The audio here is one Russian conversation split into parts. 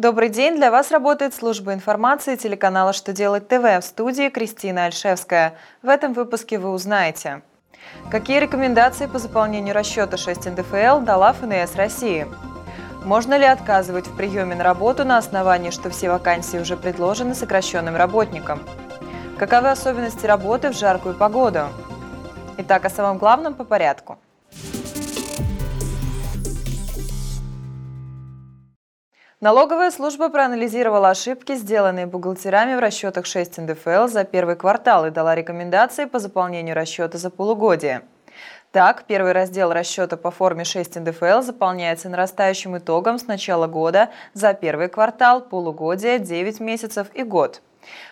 Добрый день, для вас работает служба информации телеканала «Что делать ТВ», в студии Кристина Ольшевская. В этом выпуске вы узнаете, какие рекомендации по заполнению расчета 6 НДФЛ дала ФНС России, можно ли отказывать в приеме на работу на основании, что все вакансии уже предложены сокращенным работникам, каковы особенности работы в жаркую погоду. Итак, о самом главном по порядку. Налоговая служба проанализировала ошибки, сделанные бухгалтерами в расчетах 6 НДФЛ за первый квартал, и дала рекомендации по заполнению расчета за полугодие. Так, первый раздел расчета по форме 6 НДФЛ заполняется нарастающим итогом с начала года за первый квартал, полугодие, 9 месяцев и год.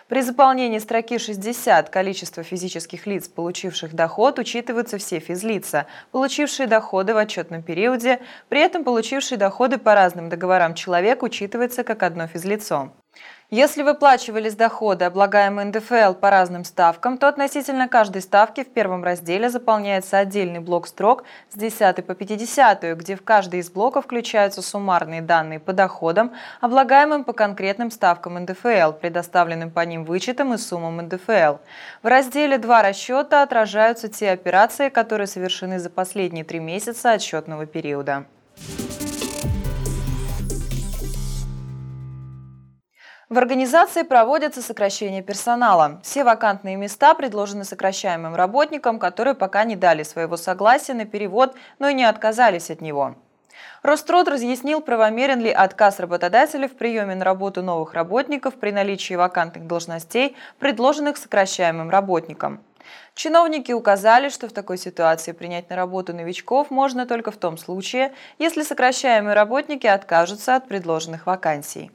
При заполнении строки 60 количество физических лиц, получивших доход, учитываются все физлица, получившие доходы в отчетном периоде, при этом получившие доходы по разным договорам человек учитывается как одно физлицо. Если выплачивались доходы, облагаемые НДФЛ по разным ставкам, то относительно каждой ставки в первом разделе заполняется отдельный блок строк с 10 по 50, где в каждый из блоков включаются суммарные данные по доходам, облагаемым по конкретным ставкам НДФЛ, предоставленным по ним вычетам и суммам НДФЛ. В разделе 2 расчета отражаются те операции, которые совершены за последние 3 месяца отчетного периода. В организации проводятся сокращения персонала. Все вакантные места предложены сокращаемым работникам, которые пока не дали своего согласия на перевод, но и не отказались от него. Роструд разъяснил, правомерен ли отказ работодателя в приеме на работу новых работников при наличии вакантных должностей, предложенных сокращаемым работникам. Чиновники указали, что в такой ситуации принять на работу новичков можно только в том случае, если сокращаемые работники откажутся от предложенных вакансий.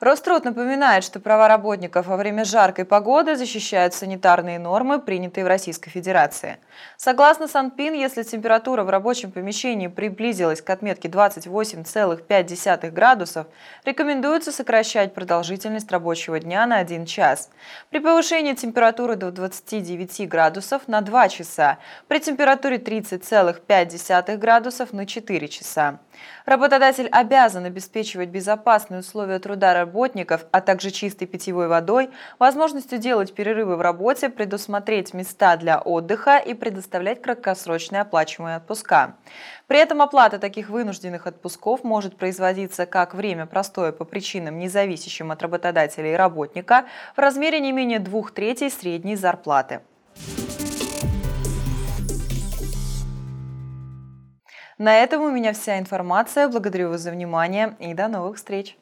Роструд напоминает, что права работников во время жаркой погоды защищают санитарные нормы, принятые в Российской Федерации. Согласно СанПИН, если температура в рабочем помещении приблизилась к отметке 28,5 градусов, рекомендуется сокращать продолжительность рабочего дня на 1 час. При повышении температуры до 29 градусов на 2 часа, при температуре 30,5 градусов на 4 часа. Работодатель обязан обеспечивать безопасные условия труда работников, а также чистой питьевой водой, возможностью делать перерывы в работе, предусмотреть места для отдыха и предоставлять краткосрочные оплачиваемые отпуска. При этом оплата таких вынужденных отпусков может производиться как время простоя по причинам, не зависящим от работодателя и работника, в размере не менее 2/3 средней зарплаты. На этом у меня вся информация. Благодарю вас за внимание и до новых встреч!